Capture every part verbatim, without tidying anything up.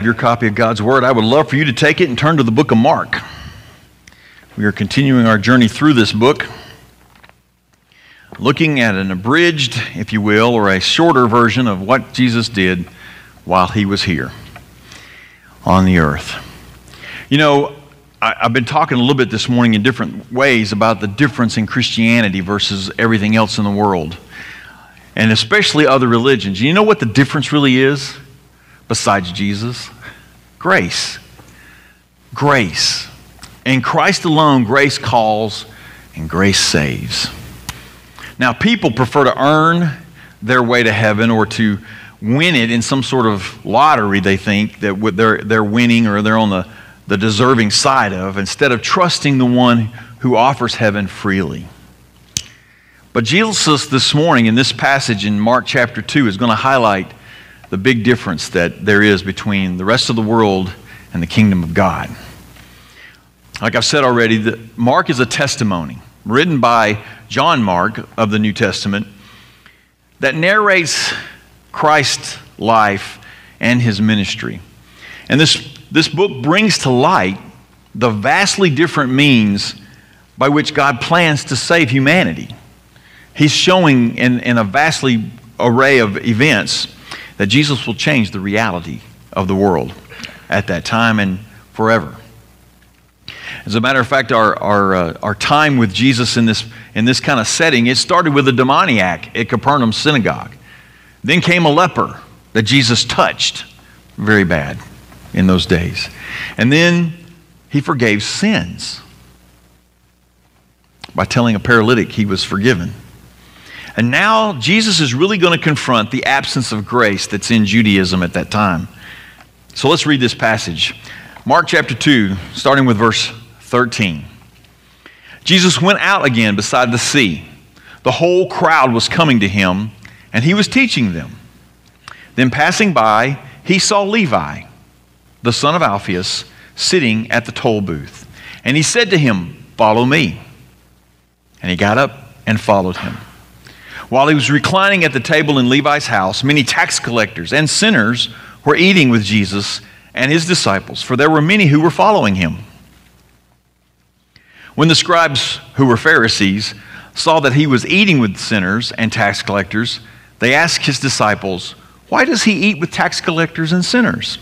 Your copy of God's Word, I would love for you to take it and turn to the book of Mark. We are continuing our journey through this book, looking at an abridged, if you will, or a shorter version of what Jesus did while he was here on the earth. You know, I, I've been talking a little bit this morning in different ways about the difference in Christianity versus everything else in the world, and especially other religions. You know what the difference really is? Besides Jesus, grace. Grace. In Christ alone, grace calls and grace saves. Now, people prefer to earn their way to heaven or to win it in some sort of lottery they think that they're, they're winning or they're on the, the deserving side of, instead of trusting the one who offers heaven freely. But Jesus this morning in this passage in Mark chapter two is going to highlight the big difference that there is between the rest of the world and the kingdom of God. Like I've said already, that Mark is a testimony written by John Mark of the New Testament that narrates Christ's life and his ministry. And this, this book brings to light the vastly different means by which God plans to save humanity. He's showing in, in a vastly array of events that Jesus will change the reality of the world at that time and forever. As a matter of fact, our, our, uh, our time with Jesus in this, in this kind of setting, it started with a demoniac at Capernaum synagogue. Then came a leper that Jesus touched, very bad in those days. And then he forgave sins. By telling a paralytic he was forgiven. And now Jesus is really going to confront the absence of grace that's in Judaism at that time. So let's read this passage. Mark chapter two, starting with verse thirteen. Jesus went out again beside the sea. The whole crowd was coming to him, and he was teaching them. Then passing by, he saw Levi, the son of Alphaeus, sitting at the toll booth. And he said to him, "Follow me." And he got up and followed him. While he was reclining at the table in Levi's house, many tax collectors and sinners were eating with Jesus and his disciples, for there were many who were following him. When the scribes, who were Pharisees, saw that he was eating with sinners and tax collectors, they asked his disciples, "Why does he eat with tax collectors and sinners?"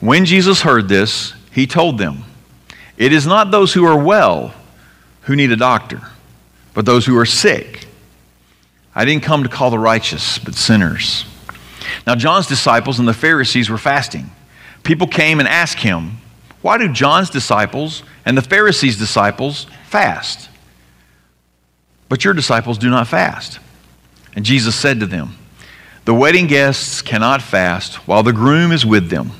When Jesus heard this, he told them, "It is not those who are well who need a doctor, but those who are sick. I didn't come to call the righteous, but sinners." Now John's disciples and the Pharisees were fasting. People came and asked him, "Why do John's disciples and the Pharisees' disciples fast, but your disciples do not fast?" And Jesus said to them, "The wedding guests cannot fast while the groom is with them,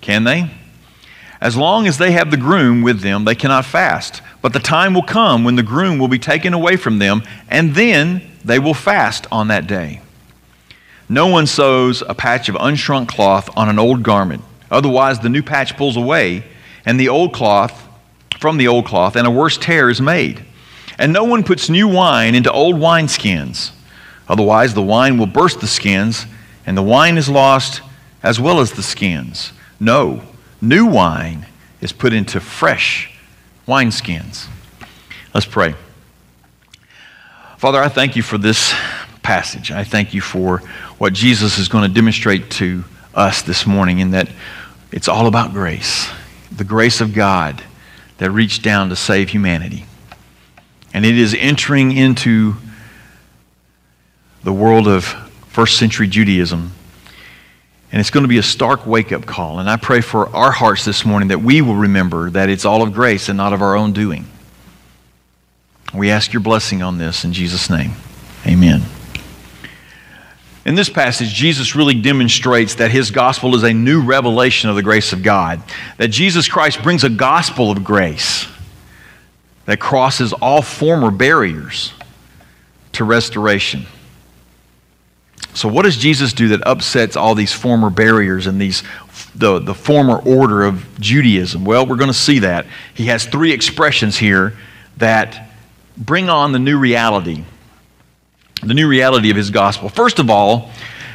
can they? As long as they have the groom with them, they cannot fast. But the time will come when the groom will be taken away from them, and then they will fast on that day. No one sews a patch of unshrunk cloth on an old garment. Otherwise, the new patch pulls away, and the old cloth from the old cloth, and a worse tear is made. And no one puts new wine into old wineskins. Otherwise, the wine will burst the skins, and the wine is lost as well as the skins. No. New wine is put into fresh wineskins." Let's pray. Father, I thank you for this passage. I thank you for what Jesus is going to demonstrate to us this morning, in that it's all about grace, the grace of God that reached down to save humanity. And it is entering into the world of first century Judaism. And it's going to be a stark wake-up call. And I pray for our hearts this morning that we will remember that it's all of grace and not of our own doing. We ask your blessing on this in Jesus' name. Amen. In this passage, Jesus really demonstrates that his gospel is a new revelation of the grace of God. That Jesus Christ brings a gospel of grace that crosses all former barriers to restoration. So what does Jesus do that upsets all these former barriers and these the, the former order of Judaism? Well, we're going to see that. He has three expressions here that bring on the new reality, the new reality of his gospel. First of all,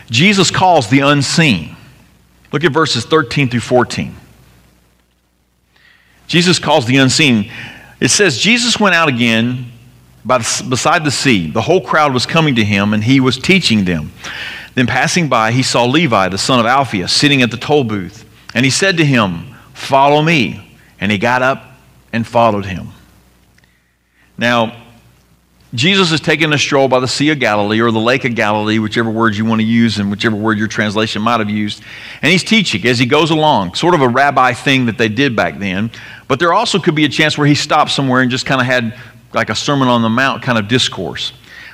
Jesus calls the unseen. Look at verses thirteen through fourteen. Jesus calls the unseen. It says, Jesus went out again by the, beside the sea. The whole crowd was coming to him, and he was teaching them. Then passing by, he saw Levi, the son of Alphaeus, sitting at the toll booth. And he said to him, "Follow me." And he got up and followed him. Now, Jesus is taking a stroll by the Sea of Galilee or the Lake of Galilee, whichever word you want to use and whichever word your translation might have used. And he's teaching as he goes along, sort of a rabbi thing that they did back then. But there also could be a chance where he stopped somewhere and just kind of had like a Sermon on the Mount kind of discourse.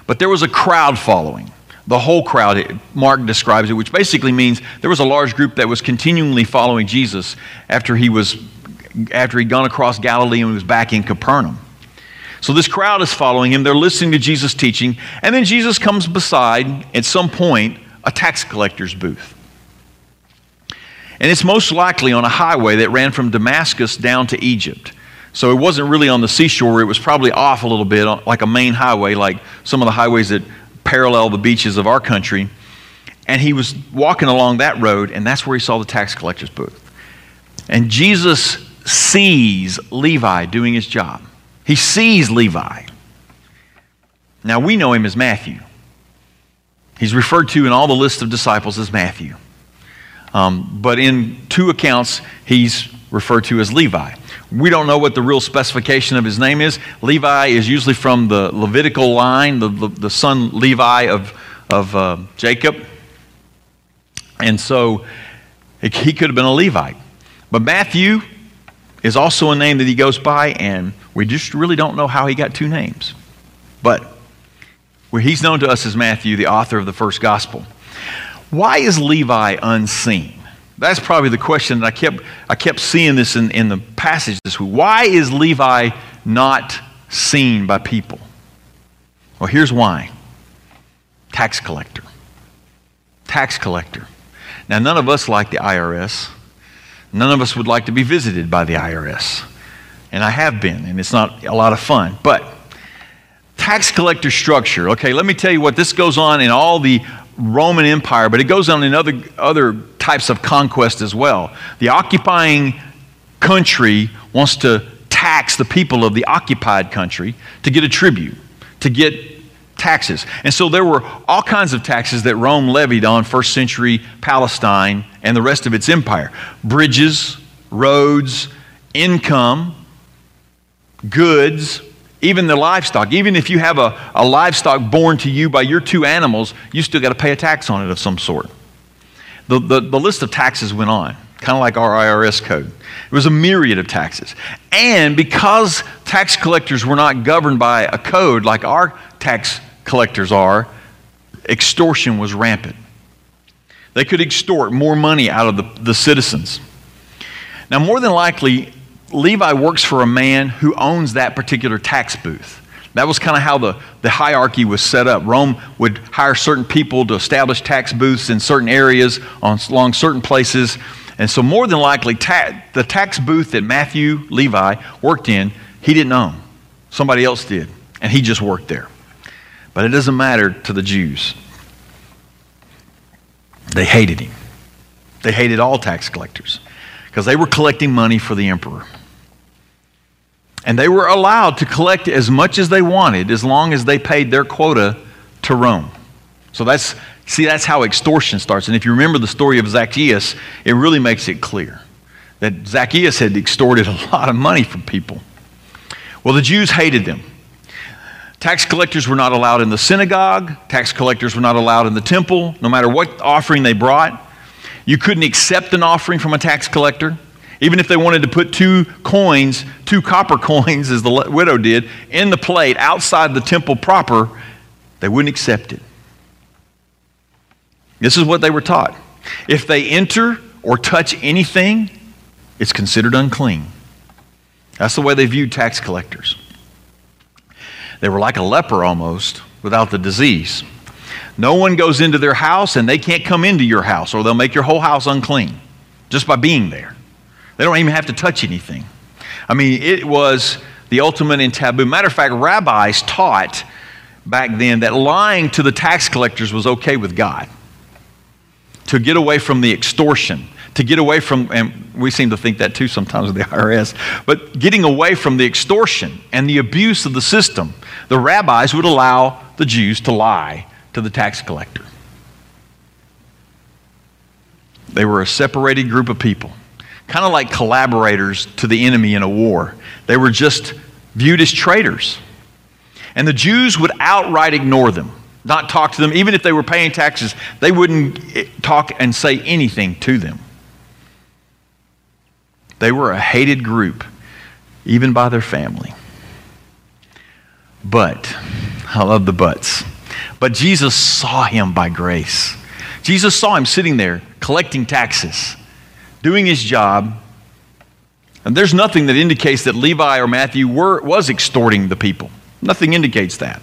But there was a crowd following. The whole crowd, Mark describes it, which basically means there was a large group that was continually following Jesus after he was, after he'd gone across Galilee and he was back in Capernaum. So this crowd is following him. They're listening to Jesus' teaching. And then Jesus comes beside, at some point, a tax collector's booth. And it's most likely on a highway that ran from Damascus down to Egypt. So it wasn't really on the seashore. It was probably off a little bit, like a main highway, like some of the highways that parallel the beaches of our country. And he was walking along that road, and that's where he saw the tax collector's booth. And Jesus sees Levi doing his job. He sees Levi. Now, we know him as Matthew. He's referred to in all the lists of disciples as Matthew. Um, but in two accounts, he's referred to as Levi. We don't know what the real specification of his name is. Levi is usually from the Levitical line, the, the, the son Levi of, of uh, Jacob. And so it, he could have been a Levite. But Matthew is also a name that he goes by, and we just really don't know how he got two names. But well, he's known to us as Matthew, the author of the first gospel. Why is Levi unseen? That's probably the question that I kept, I kept seeing this in, in the passage this week. Why is Levi not seen by people? Well, here's why. Tax collector. Tax collector. Now, none of us like the I R S. None of us would like to be visited by the I R S. And I have been, and it's not a lot of fun. But tax collector structure. Okay, let me tell you what. This goes on in all the Roman Empire, but it goes on in other, other types of conquest as well. The occupying country wants to tax the people of the occupied country to get a tribute, to get taxes. And so there were all kinds of taxes that Rome levied on first century Palestine and the rest of its empire. Bridges, roads, income, goods, even the livestock. Even if you have a, a livestock born to you by your two animals, you still got to pay a tax on it of some sort. The, the, the list of taxes went on, kind of like our I R S code. It was a myriad of taxes. And because tax collectors were not governed by a code like our tax collectors are, extortion was rampant. They could extort more money out of the, the citizens. Now, more than likely, Levi works for a man who owns that particular tax booth. That was kind of how the, the hierarchy was set up. Rome would hire certain people to establish tax booths in certain areas on, along certain places. And so more than likely, ta- the tax booth that Matthew Levi worked in, he didn't own. Somebody else did, and he just worked there. But it doesn't matter to the Jews. They hated him. They hated all tax collectors because they were collecting money for the emperor. And they were allowed to collect as much as they wanted as long as they paid their quota to Rome. So that's, see, that's how extortion starts. And if you remember the story of Zacchaeus, it really makes it clear that Zacchaeus had extorted a lot of money from people. Well, the Jews hated them. Tax collectors were not allowed in the synagogue. Tax collectors were not allowed in the temple, no matter what offering they brought. You couldn't accept an offering from a tax collector. Even if they wanted to put two coins, two copper coins, as the widow did, in the plate outside the temple proper, they wouldn't accept it. This is what they were taught. If they enter or touch anything, it's considered unclean. That's the way they viewed tax collectors. They were like a leper almost, without the disease. No one goes into their house, and they can't come into your house, or they'll make your whole house unclean just by being there. They don't even have to touch anything. I mean, it was the ultimate in taboo. Matter of fact, rabbis taught back then that lying to the tax collectors was okay with God. To get away from the extortion, to get away from, and we seem to think that too sometimes with the I R S, but getting away from the extortion and the abuse of the system, the rabbis would allow the Jews to lie to the tax collector. They were a separated group of people, kind of like collaborators to the enemy in a war. They were just viewed as traitors. And the Jews would outright ignore them, not talk to them. Even if they were paying taxes, they wouldn't talk and say anything to them. They were a hated group, even by their family. But, I love the buts, but Jesus saw him by grace. Jesus saw him sitting there collecting taxes, doing his job. And there's nothing that indicates that Levi or Matthew were, was extorting the people. Nothing indicates that.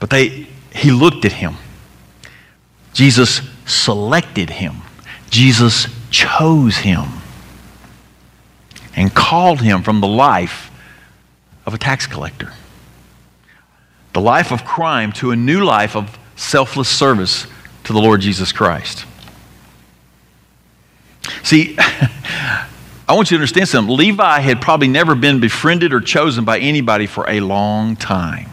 But they, he looked at him. Jesus selected him. Jesus chose him and called him from the life of a tax collector, the life of crime, to a new life of selfless service to the Lord Jesus Christ. See, I want you to understand something. Levi had probably never been befriended or chosen by anybody for a long time.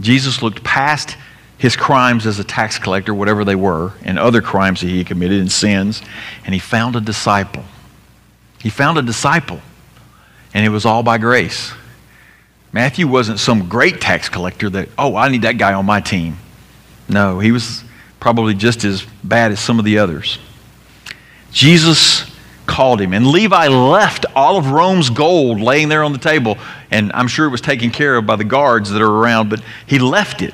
Jesus looked past his crimes as a tax collector, whatever they were, and other crimes that he committed and sins, and he found a disciple. He found a disciple, and it was all by grace. Matthew wasn't some great tax collector that, oh, I need that guy on my team. No, he was probably just as bad as some of the others. Jesus called him, and Levi left all of Rome's gold laying there on the table, and I'm sure it was taken care of by the guards that are around, but he left it.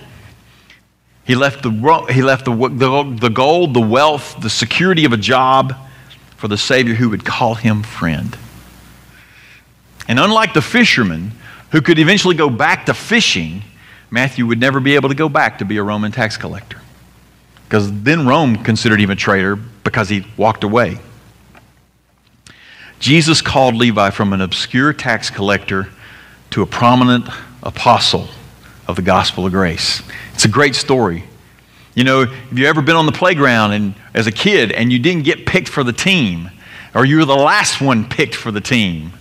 He left the, he left the, the, the gold, the wealth, the security of a job for the Savior who would call him friend. And unlike the fishermen who could eventually go back to fishing, Matthew would never be able to go back to be a Roman tax collector, because then Rome considered him a traitor because he walked away. Jesus called Levi from an obscure tax collector to a prominent apostle of the gospel of grace. It's a great story. You know, have you ever been on the playground and as a kid and you didn't get picked for the team, or you were the last one picked for the team,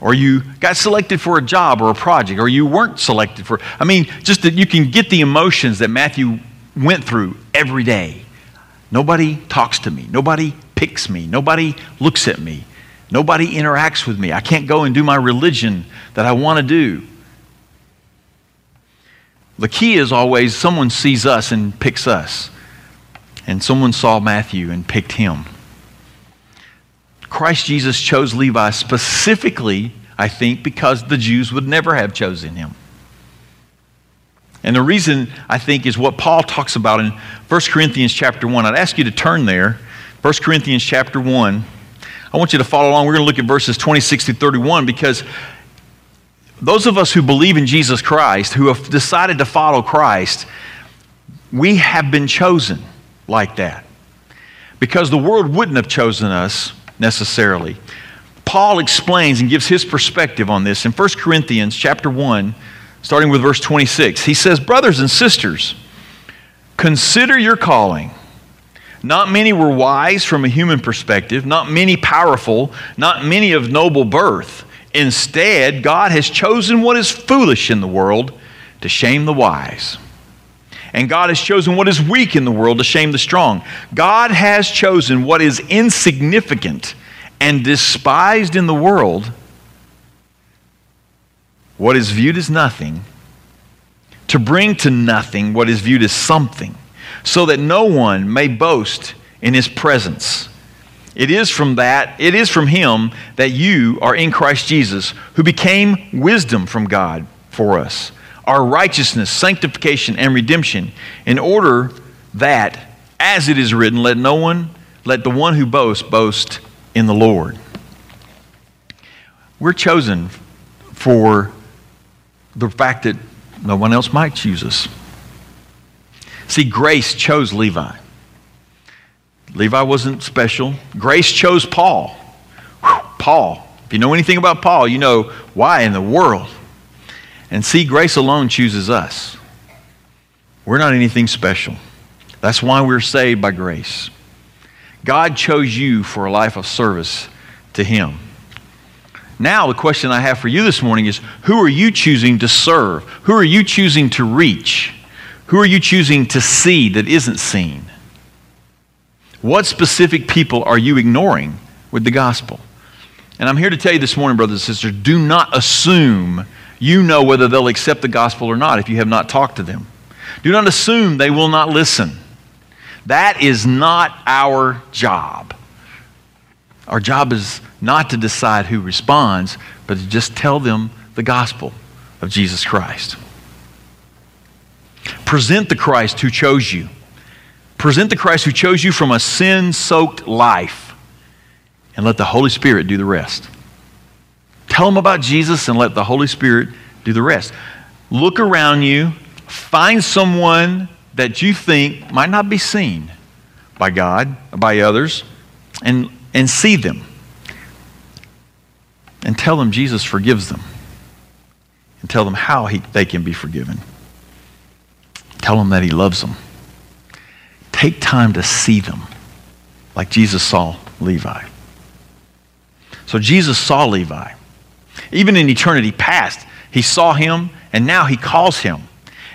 or you got selected for a job or a project, or you weren't selected for, I mean, just that you can get the emotions that Matthew went through every day. Nobody talks to me. Nobody picks me. Nobody looks at me. Nobody interacts with me. I can't go and do my religion that I want to do. The key is always someone sees us and picks us. And someone saw Matthew and picked him. Christ Jesus chose Levi specifically, I think, because the Jews would never have chosen him. And the reason, I think, is what Paul talks about in First Corinthians chapter one. I'd ask you to turn there. First Corinthians chapter one. I want you to follow along. We're going to look at verses twenty-six through thirty-one, because those of us who believe in Jesus Christ, who have decided to follow Christ, we have been chosen like that, because the world wouldn't have chosen us necessarily. Paul explains and gives his perspective on this in First Corinthians chapter one, starting with verse twenty-six. He says, "Brothers and sisters, consider your calling. Not many were wise from a human perspective, not many powerful, not many of noble birth. Instead, God has chosen what is foolish in the world to shame the wise. And God has chosen what is weak in the world to shame the strong. God has chosen what is insignificant and despised in the world, what is viewed as nothing, to bring to nothing what is viewed as something, so that no one may boast in his presence. It is from that, it is from him that you are in Christ Jesus, who became wisdom from God for us, our righteousness, sanctification, and redemption, in order that, as it is written, let no one, let the one who boasts, boast in the Lord." We're chosen for the fact that no one else might choose us. See, grace chose Levi. Levi wasn't special. Grace chose Paul. Whew, Paul. If you know anything about Paul, you know why in the world. And see, grace alone chooses us. We're not anything special. That's why we're saved by grace. God chose you for a life of service to him. Now, the question I have for you this morning is, who are you choosing to serve? Who are you choosing to reach? Who are you choosing to see that isn't seen? What specific people are you ignoring with the gospel? And I'm here to tell you this morning, brothers and sisters, do not assume you know whether they'll accept the gospel or not if you have not talked to them. Do not assume they will not listen. That is not our job. Our job is not to decide who responds, but to just tell them the gospel of Jesus Christ. Present the Christ who chose you. Present the Christ who chose you from a sin-soaked life, and let the Holy Spirit do the rest. Tell them about Jesus and let the Holy Spirit do the rest. Look around you. Find someone that you think might not be seen by God, by others, and, and see them. And tell them Jesus forgives them. And tell them how he, they can be forgiven. Tell them that he loves them. Take time to see them, like Jesus saw Levi. So Jesus saw Levi. Even in eternity past, he saw him, and now he calls him.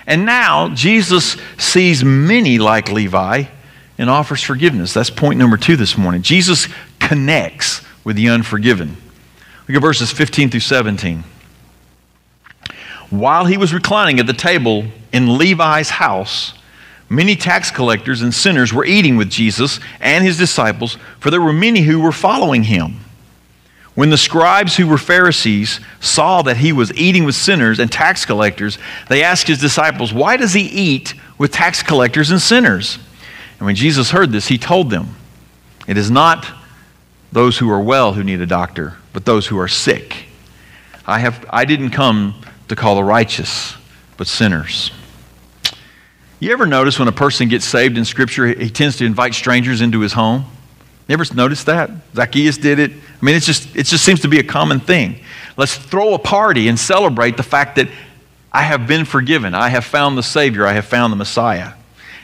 And now Jesus sees many like Levi and offers forgiveness. That's point number two this morning. Jesus connects with the unforgiven. Look at verses fifteen through seventeen. While he was reclining at the table in Levi's house, many tax collectors and sinners were eating with Jesus and his disciples, for there were many who were following him. When the scribes who were Pharisees saw that he was eating with sinners and tax collectors, they asked his disciples, "Why does he eat with tax collectors and sinners?" And when Jesus heard this, he told them, "It is not those who are well who need a doctor, but those who are sick. I have, I didn't come to call the righteous, but sinners." You ever notice when a person gets saved in Scripture, he tends to invite strangers into his home? You ever noticed that? Zacchaeus did it. I mean, it's just, it just seems to be a common thing. Let's throw a party and celebrate the fact that I have been forgiven. I have found the Savior. I have found the Messiah.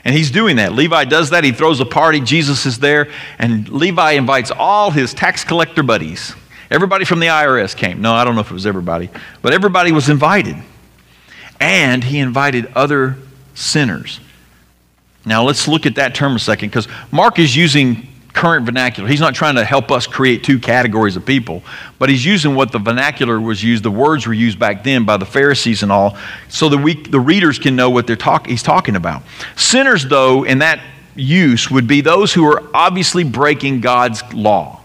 And he's doing that. Levi does that. He throws a party. Jesus is there. And Levi invites all his tax collector buddies. Everybody from the I R S came. No, I don't know if it was everybody. But everybody was invited. And he invited other sinners. Now, let's look at that term a second, because Mark is using current vernacular. He's not trying to help us create two categories of people, but he's using what the vernacular was used, the words were used back then by the Pharisees and all, so that we, the readers can know what they're talk, he's talking about. Sinners, though, in that use would be those who are obviously breaking God's law.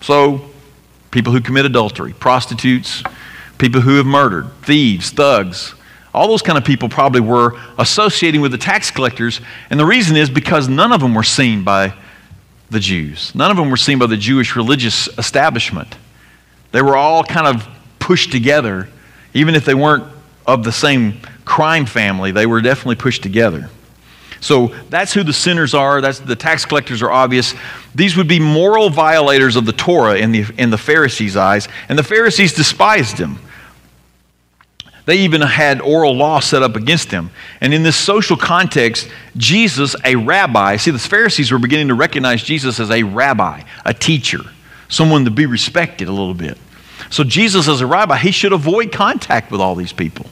So, people who commit adultery, prostitutes, people who have murdered, thieves, thugs, all those kind of people probably were associating with the tax collectors, and the reason is because none of them were seen by the Jews. None of them were seen by the Jewish religious establishment. They were all kind of pushed together. Even if they weren't of the same crime family, they were definitely pushed together. So that's who the sinners are. That's, the tax collectors are obvious. These would be moral violators of the Torah in the, in the Pharisees' eyes, and the Pharisees despised them. They even had oral law set up against them. And in this social context, Jesus, a rabbi, see, the Pharisees were beginning to recognize Jesus as a rabbi, a teacher, someone to be respected a little bit. So Jesus, as a rabbi, he should avoid contact with all these people.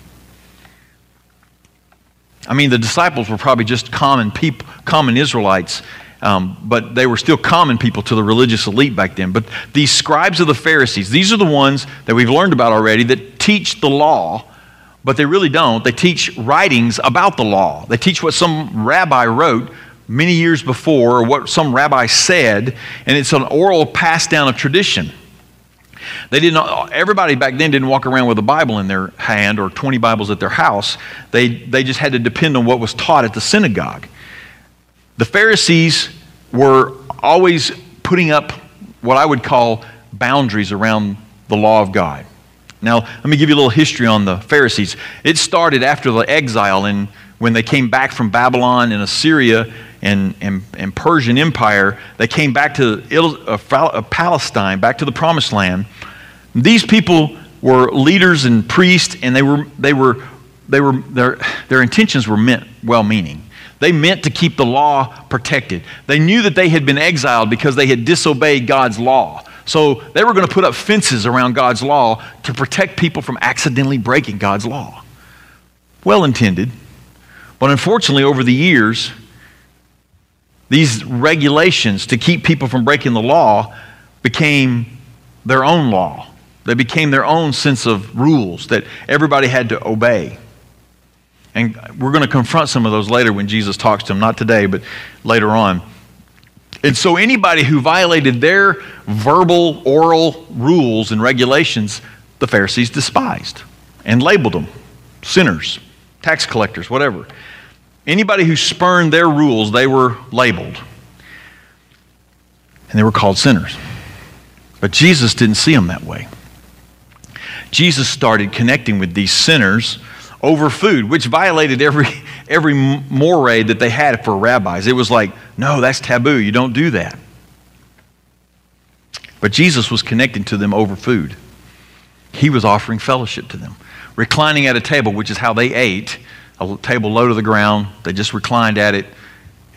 I mean, the disciples were probably just common people, common Israelites, um, but they were still common people to the religious elite back then. But these scribes of the Pharisees, these are the ones that we've learned about already that teach the law, but they really don't. They teach writings about the law. They teach what some rabbi wrote many years before, or what some rabbi said, and it's an oral pass down of tradition. They didn't. Everybody back then didn't walk around with a Bible in their hand or twenty Bibles at their house. They, they just had to depend on what was taught at the synagogue. The Pharisees were always putting up what I would call boundaries around the law of God. Now, let me give you a little history on the Pharisees. It started after the exile and when they came back from Babylon and Assyria and, and, and Persian Empire. They came back to Palestine, back to the Promised Land. These people were leaders and priests, and they were, they were, they were, their, their intentions were meant well-meaning. They meant to keep the law protected. They knew that they had been exiled because they had disobeyed God's law. So they were going to put up fences around God's law to protect people from accidentally breaking God's law. Well intended, but unfortunately over the years, these regulations to keep people from breaking the law became their own law. They became their own sense of rules that everybody had to obey. And we're going to confront some of those later when Jesus talks to them, not today, but later on. And so anybody who violated their verbal, oral rules and regulations, the Pharisees despised and labeled them sinners, tax collectors, whatever. Anybody who spurned their rules, they were labeled. And they were called sinners. But Jesus didn't see them that way. Jesus started connecting with these sinners over food, which violated every, every moray that they had for rabbis. It was like, no, that's taboo. You don't do that. But Jesus was connecting to them over food. He was offering fellowship to them, reclining at a table, which is how they ate, a table low to the ground. They just reclined at it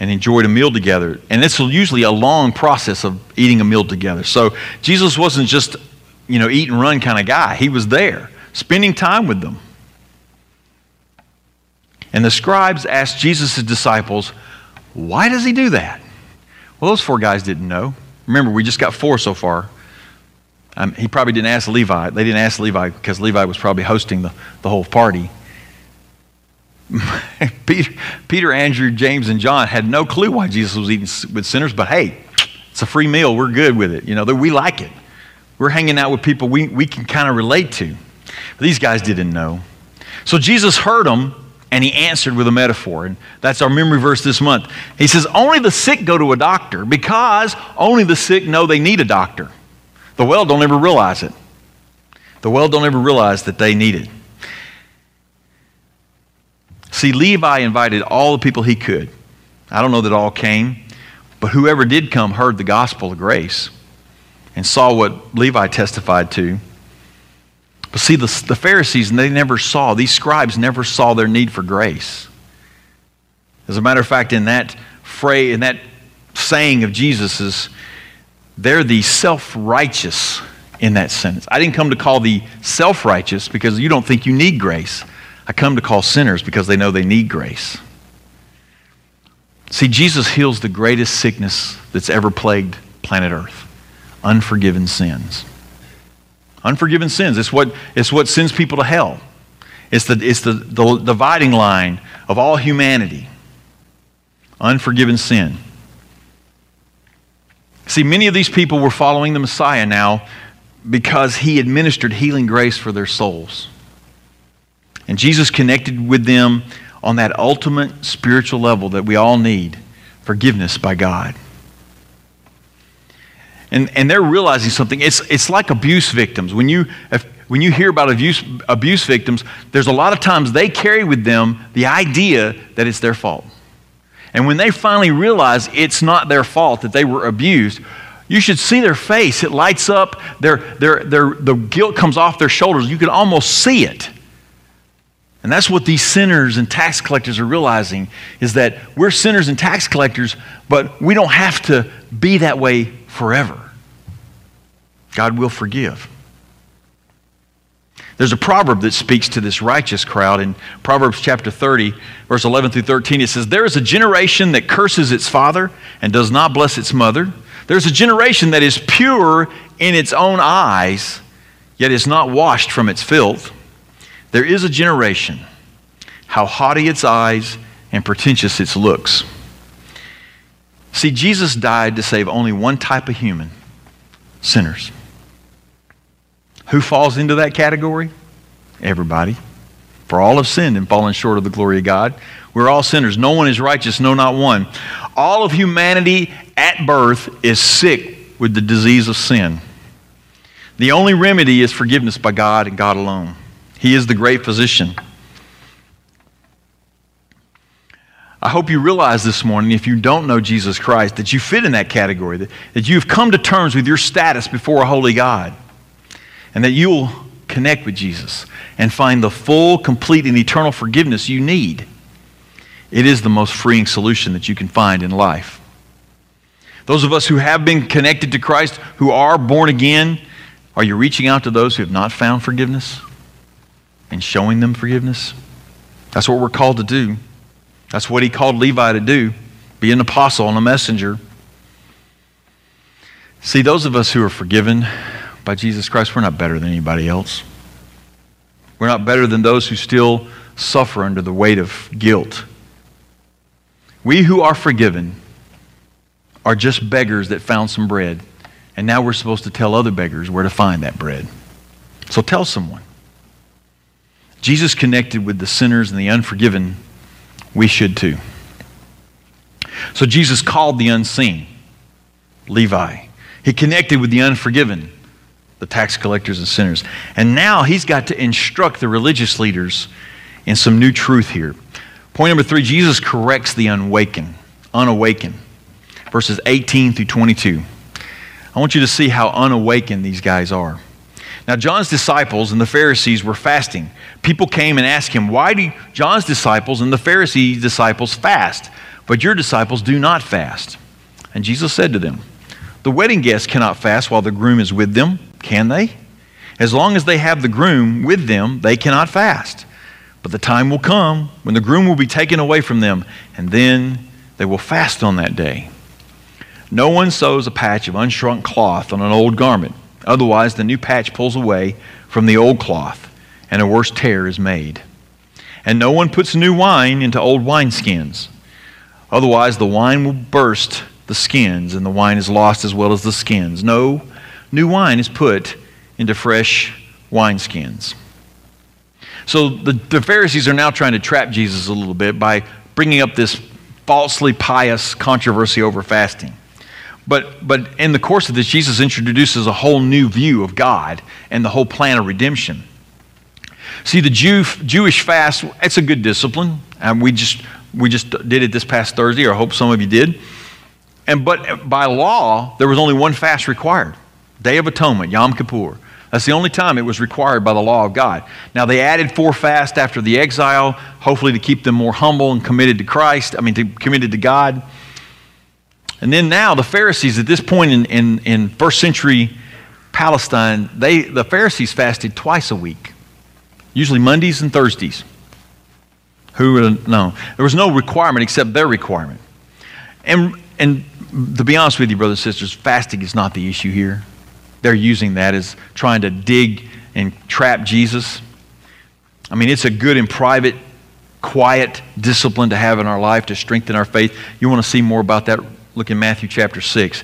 and enjoyed a meal together. And it's usually a long process of eating a meal together. So Jesus wasn't just, you know, eat and run kind of guy. He was there, spending time with them. And the scribes asked Jesus' disciples, why does he do that? Well, those four guys didn't know. Remember, we just got four so far. Um, he probably didn't ask Levi. They didn't ask Levi because Levi was probably hosting the, the whole party. Peter, Peter, Andrew, James, and John had no clue why Jesus was eating with sinners, but hey, it's a free meal. We're good with it. You know, we like it. We're hanging out with people we, we can kind of relate to. But these guys didn't know. So Jesus heard them, and he answered with a metaphor, and that's our memory verse this month. He says, only the sick go to a doctor because only the sick know they need a doctor. The well don't ever realize it. The well don't ever realize that they need it. See, Levi invited all the people he could. I don't know that all came, but whoever did come heard the gospel of grace and saw what Levi testified to. But see, the, the Pharisees, they never saw, these scribes never saw their need for grace. As a matter of fact, in that phrase, in that saying of Jesus's, they're the self-righteous in that sentence. I didn't come to call the self-righteous because you don't think you need grace. I come to call sinners because they know they need grace. See, Jesus heals the greatest sickness that's ever plagued planet Earth, unforgiven sins. Unforgiven sins. It's what, it's what sends people to hell. It's the, it's the, the dividing line of all humanity. Unforgiven sin. See, many of these people were following the Messiah now because he administered healing grace for their souls. And Jesus connected with them on that ultimate spiritual level that we all need, forgiveness by God. And, and they're realizing something. It's, it's like abuse victims. When you, if, when you hear about abuse, abuse victims, there's a lot of times they carry with them the idea that it's their fault. And when they finally realize it's not their fault that they were abused, you should see their face. It lights up. Their, their, their, the guilt comes off their shoulders. You can almost see it. And that's what these sinners and tax collectors are realizing, is that we're sinners and tax collectors, but we don't have to be that way forever. God will forgive. There's a proverb that speaks to this righteous crowd. In Proverbs chapter thirty, verse eleven through thirteen, it says, there is a generation that curses its father and does not bless its mother. There's a generation that is pure in its own eyes, yet is not washed from its filth. There is a generation, how haughty its eyes and pretentious its looks. See, Jesus died to save only one type of human, sinners. Who falls into that category? Everybody. For all have sinned and fallen short of the glory of God. We're all sinners. No one is righteous, no, not one. All of humanity at birth is sick with the disease of sin. The only remedy is forgiveness by God and God alone. He is the great physician. I hope you realize this morning, if you don't know Jesus Christ, that you fit in that category, that, that you've come to terms with your status before a holy God, and that you'll connect with Jesus and find the full, complete, and eternal forgiveness you need. It is the most freeing solution that you can find in life. Those of us who have been connected to Christ, who are born again, are you reaching out to those who have not found forgiveness and showing them forgiveness? That's what we're called to do. That's what he called Levi to do, be an apostle and a messenger. See, those of us who are forgiven by Jesus Christ, we're not better than anybody else. We're not better than those who still suffer under the weight of guilt. We who are forgiven are just beggars that found some bread, and now we're supposed to tell other beggars where to find that bread. So tell someone. Jesus connected with the sinners and the unforgiven. We should too. So Jesus called the unseen, Levi. He connected with the unforgiven, the tax collectors and sinners. And now he's got to instruct the religious leaders in some new truth here. Point number three, Jesus corrects the unawakened, unawakened. Verses eighteen through twenty-two. I want you to see how unawakened these guys are. Now, John's disciples and the Pharisees were fasting. People came and asked him, why do John's disciples and the Pharisees' disciples fast, but your disciples do not fast? And Jesus said to them, the wedding guests cannot fast while the groom is with them, can they? As long as they have the groom with them, they cannot fast. But the time will come when the groom will be taken away from them, and then they will fast on that day. No one sews a patch of unshrunk cloth on an old garment. Otherwise, the new patch pulls away from the old cloth, and a worse tear is made. And no one puts new wine into old wineskins. Otherwise, the wine will burst the skins, and the wine is lost as well as the skins. No, new wine is put into fresh wineskins. So the, the Pharisees are now trying to trap Jesus a little bit by bringing up this falsely pious controversy over fasting. But, but in the course of this, Jesus introduces a whole new view of God and the whole plan of redemption. See, the Jew, Jewish fast, it's a good discipline. And we just, we just did it this past Thursday, or I hope some of you did. And but by law, there was only one fast required, Day of Atonement, Yom Kippur. That's the only time it was required by the law of God. Now, they added four fasts after the exile, hopefully to keep them more humble and committed to Christ, I mean, to, committed to God. And then now the Pharisees, at this point in, in, in first century Palestine, they, the Pharisees fasted twice a week, usually Mondays and Thursdays. Who would have known? There was no requirement except their requirement. And, and to be honest with you, brothers and sisters, fasting is not the issue here. They're using that as trying to dig and trap Jesus. I mean, it's a good and private, quiet discipline to have in our life to strengthen our faith. You want to see more about that? Look in Matthew chapter six.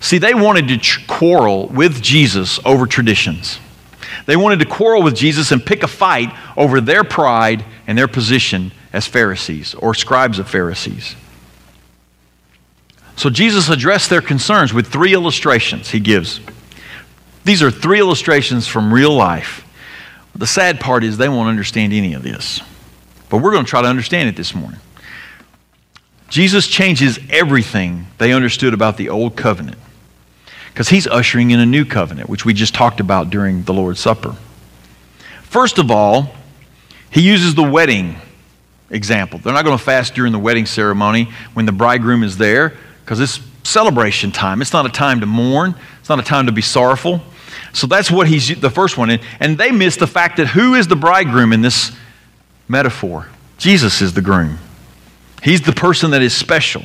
See, they wanted to quarrel with Jesus over traditions. They wanted to quarrel with Jesus and pick a fight over their pride and their position as Pharisees or scribes of Pharisees. So Jesus addressed their concerns with three illustrations he gives. These are three illustrations from real life. The sad part is they won't understand any of this. But we're going to try to understand it this morning. Jesus changes everything they understood about the old covenant because he's ushering in a new covenant, which we just talked about during the Lord's Supper. First of all, he uses the wedding example. They're not going to fast during the wedding ceremony when the bridegroom is there because it's celebration time. It's not a time to mourn. It's not a time to be sorrowful. So that's what he's the first one. And they miss the fact that who is the bridegroom in this metaphor? Jesus is the groom. He's the person that is special.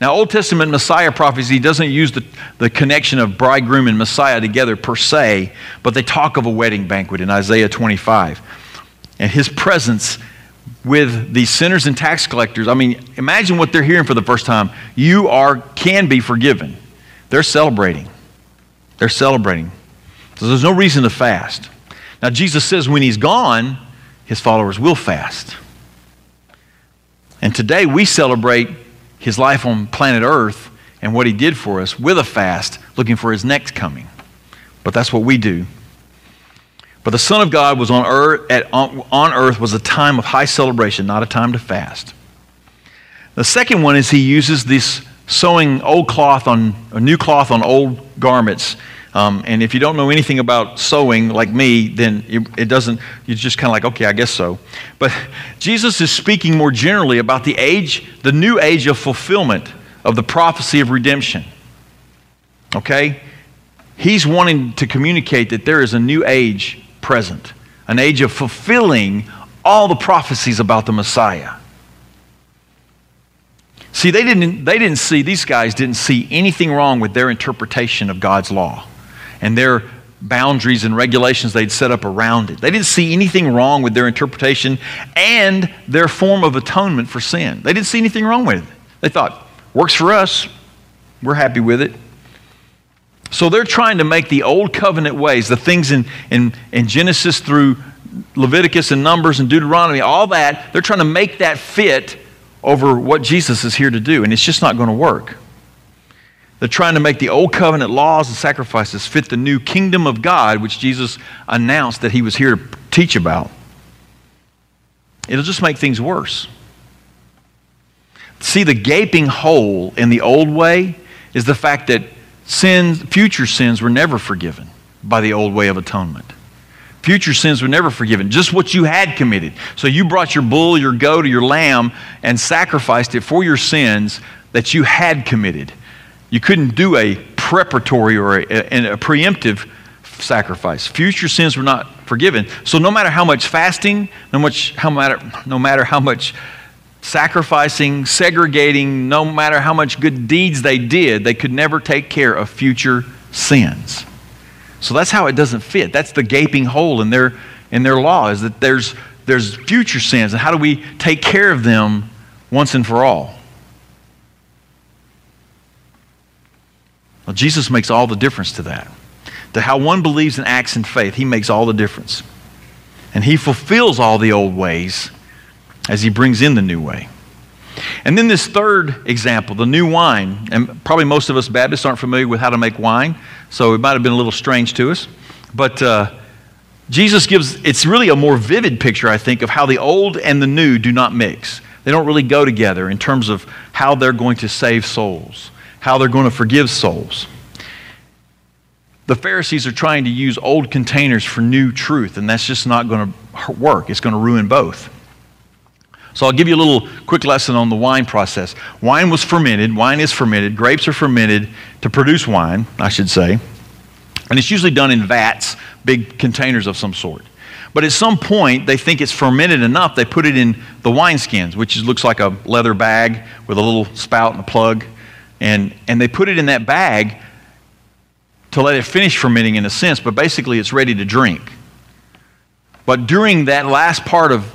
Now, Old Testament Messiah prophecy doesn't use the, the connection of bridegroom and Messiah together per se, but they talk of a wedding banquet in Isaiah twenty-five. And his presence with the sinners and tax collectors, I mean, imagine what they're hearing for the first time. You are can be forgiven. They're celebrating. They're celebrating. So there's no reason to fast. Now, Jesus says when he's gone, his followers will fast. And today we celebrate his life on planet Earth and what he did for us with a fast, looking for his next coming. But that's what we do. But the Son of God was on earth, at, on, on earth was a time of high celebration, not a time to fast. The second one is he uses this sewing old cloth on, or new cloth on old garments. Um, and if you don't know anything about sewing, like me, then it, it doesn't, you're just kind of like, okay, I guess so. But Jesus is speaking more generally about the age, the new age of fulfillment of the prophecy of redemption. Okay? He's wanting to communicate that there is a new age present, an age of fulfilling all the prophecies about the Messiah. See, they didn't, they didn't see, these guys didn't see anything wrong with their interpretation of God's law and their boundaries and regulations they'd set up around it. They didn't see anything wrong with their interpretation and their form of atonement for sin. They didn't see anything wrong with it. They thought, works for us. We're happy with it. So they're trying to make the old covenant ways, the things in, in, in Genesis through Leviticus and Numbers and Deuteronomy, all that, they're trying to make that fit over what Jesus is here to do, and it's just not going to work. They're trying to make the old covenant laws and sacrifices fit the new kingdom of God, which Jesus announced that he was here to teach about. It'll just make things worse. See, the gaping hole in the old way is the fact that sins, future sins were never forgiven by the old way of atonement. Future sins were never forgiven, just what you had committed. So you brought your bull, your goat, or your lamb and sacrificed it for your sins that you had committed. You couldn't do a preparatory or a, a, a preemptive sacrifice. Future sins were not forgiven. So no matter how much fasting, no, much, how matter, no matter how much sacrificing, segregating, no matter how much good deeds they did, they could never take care of future sins. So that's how it doesn't fit. That's the gaping hole in their, in their law, is that there's, there's future sins, and how do we take care of them once and for all? Well, Jesus makes all the difference to that. To how one believes and acts in faith, he makes all the difference. And he fulfills all the old ways as he brings in the new way. And then this third example, the new wine, and probably most of us Baptists aren't familiar with how to make wine, so it might have been a little strange to us. But uh, Jesus gives, it's really a more vivid picture, I think, of how the old and the new do not mix. They don't really go together in terms of how they're going to save souls, how they're going to forgive souls. The Pharisees are trying to use old containers for new truth, and that's just not going to work. It's going to ruin both. So I'll give you a little quick lesson on the wine process. Wine was fermented. Wine is fermented. Grapes are fermented to produce wine, I should say. And it's usually done in vats, big containers of some sort. But at some point, they think it's fermented enough, they put it in the wineskins, which is, looks like a leather bag with a little spout and a plug. And, and they put it in that bag to let it finish fermenting in a sense, but basically it's ready to drink. But during that last part of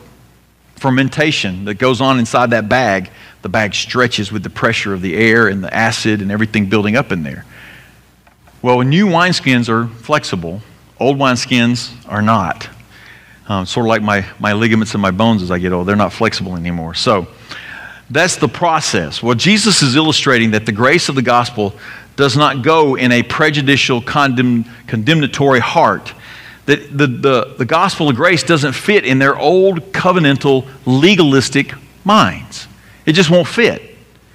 fermentation that goes on inside that bag, the bag stretches with the pressure of the air and the acid and everything building up in there. Well, new wineskins are flexible. Old wineskins are not. Um, sort of like my, my ligaments and my bones as I get old. They're not flexible anymore. So that's the process. Well, Jesus is illustrating that the grace of the gospel does not go in a prejudicial, condemn, condemnatory heart. That the, the, the gospel of grace doesn't fit in their old covenantal legalistic minds. It just won't fit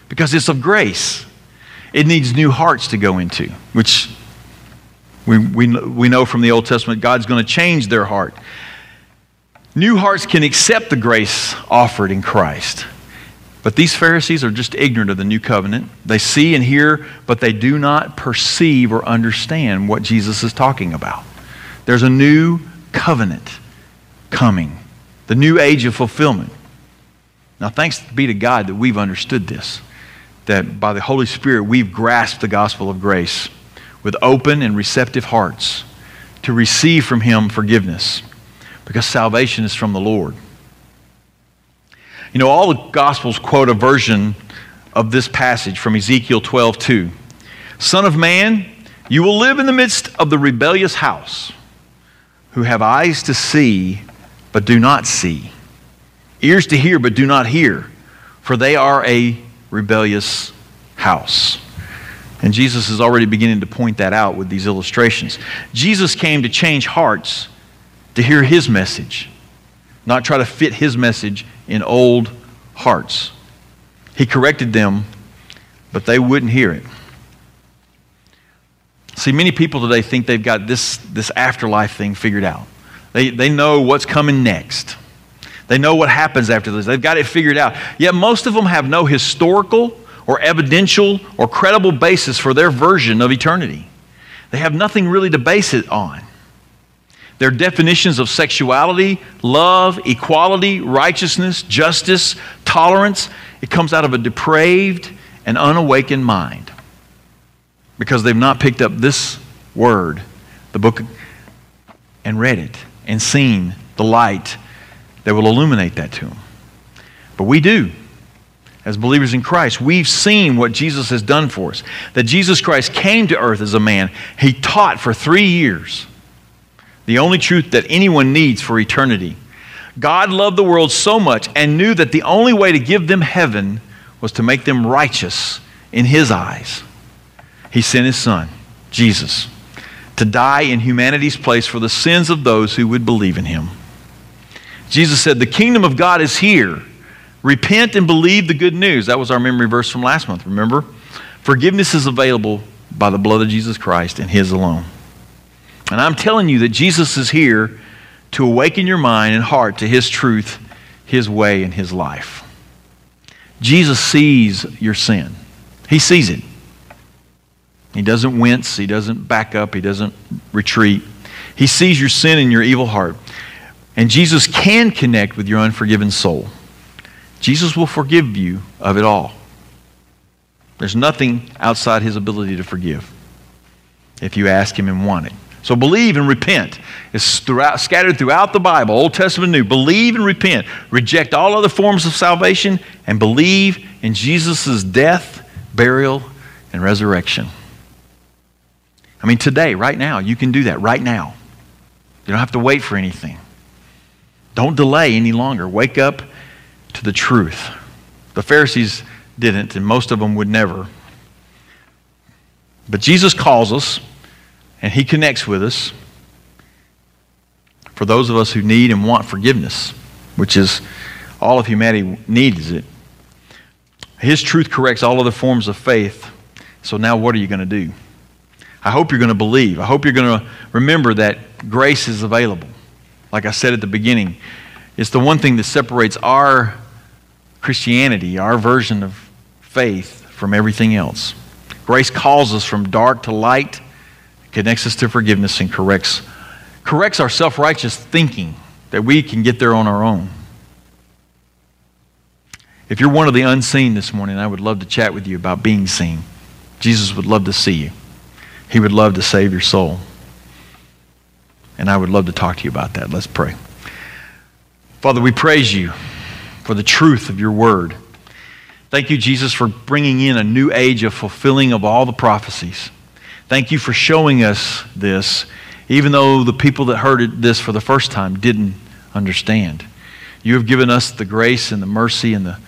because it's of grace. It needs new hearts to go into, which we, we, we know from the Old Testament, God's going to change their heart. New hearts can accept the grace offered in Christ. But these Pharisees are just ignorant of the new covenant. They see and hear, but they do not perceive or understand what Jesus is talking about. There's a new covenant coming, the new age of fulfillment. Now, thanks be to God that we've understood this, that by the Holy Spirit, we've grasped the gospel of grace with open and receptive hearts to receive from him forgiveness, because salvation is from the Lord. You know, all the gospels quote a version of this passage from Ezekiel twelve two. Son of man, you will live in the midst of the rebellious house, who have eyes to see, but do not see, ears to hear, but do not hear, for they are a rebellious house. And Jesus is already beginning to point that out with these illustrations. Jesus came to change hearts to hear his message, not try to fit his message in old hearts. He corrected them but they wouldn't hear it. See, many people today think they've got this, this afterlife thing figured out. They, they know what's coming next. They know what happens after this. They've got it figured out. Yet most of them have no historical or evidential or credible basis for their version of eternity. They have nothing really to base it on. Their definitions of sexuality, love, equality, righteousness, justice, tolerance, it comes out of a depraved and unawakened mind because they've not picked up this word, the book, and read it and seen the light that will illuminate that to them. But we do. As believers in Christ, we've seen what Jesus has done for us. That Jesus Christ came to earth as a man. He taught for three years the only truth that anyone needs for eternity. God loved the world so much and knew that the only way to give them heaven was to make them righteous in His eyes. He sent His Son, Jesus, to die in humanity's place for the sins of those who would believe in Him. Jesus said, "The kingdom of God is here. Repent and believe the good news." That was our memory verse from last month, remember? Forgiveness is available by the blood of Jesus Christ and His alone. And I'm telling you that Jesus is here to awaken your mind and heart to His truth, His way, and His life. Jesus sees your sin. He sees it. He doesn't wince. He doesn't back up. He doesn't retreat. He sees your sin and your evil heart. And Jesus can connect with your unforgiven soul. Jesus will forgive you of it all. There's nothing outside His ability to forgive if you ask Him and want it. So believe and repent. It's throughout, scattered throughout the Bible, Old Testament, New. Believe and repent. Reject all other forms of salvation and believe in Jesus' death, burial, and resurrection. I mean, today, right now, you can do that right now. You don't have to wait for anything. Don't delay any longer. Wake up to the truth. The Pharisees didn't, and most of them would never. But Jesus calls us, and He connects with us for those of us who need and want forgiveness, which is all of humanity needs it. His truth corrects all other forms of faith. So now what are you going to do? I hope you're going to believe. I hope you're going to remember that grace is available. Like I said at the beginning, it's the one thing that separates our Christianity, our version of faith, from everything else. Grace calls us from dark to light, connects us to forgiveness, and corrects, corrects our self-righteous thinking that we can get there on our own. If you're one of the unseen this morning, I would love to chat with you about being seen. Jesus would love to see you. He would love to save your soul. And I would love to talk to you about that. Let's pray. Father, we praise You for the truth of Your word. Thank You, Jesus, for bringing in a new age of fulfilling of all the prophecies. Thank You for showing us this, even though the people that heard this for the first time didn't understand. You have given us the grace and the mercy and the,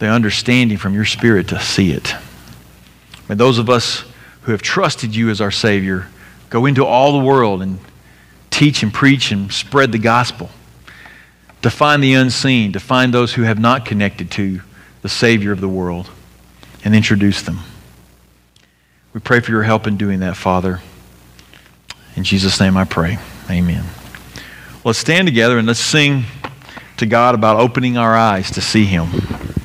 the understanding from Your Spirit to see it. May those of us who have trusted You as our Savior go into all the world and teach and preach and spread the gospel. To find the unseen, to find those who have not connected to the Savior of the world and introduce them. We pray for Your help in doing that, Father. In Jesus' name I pray. Amen. Let's stand together and let's sing to God about opening our eyes to see Him.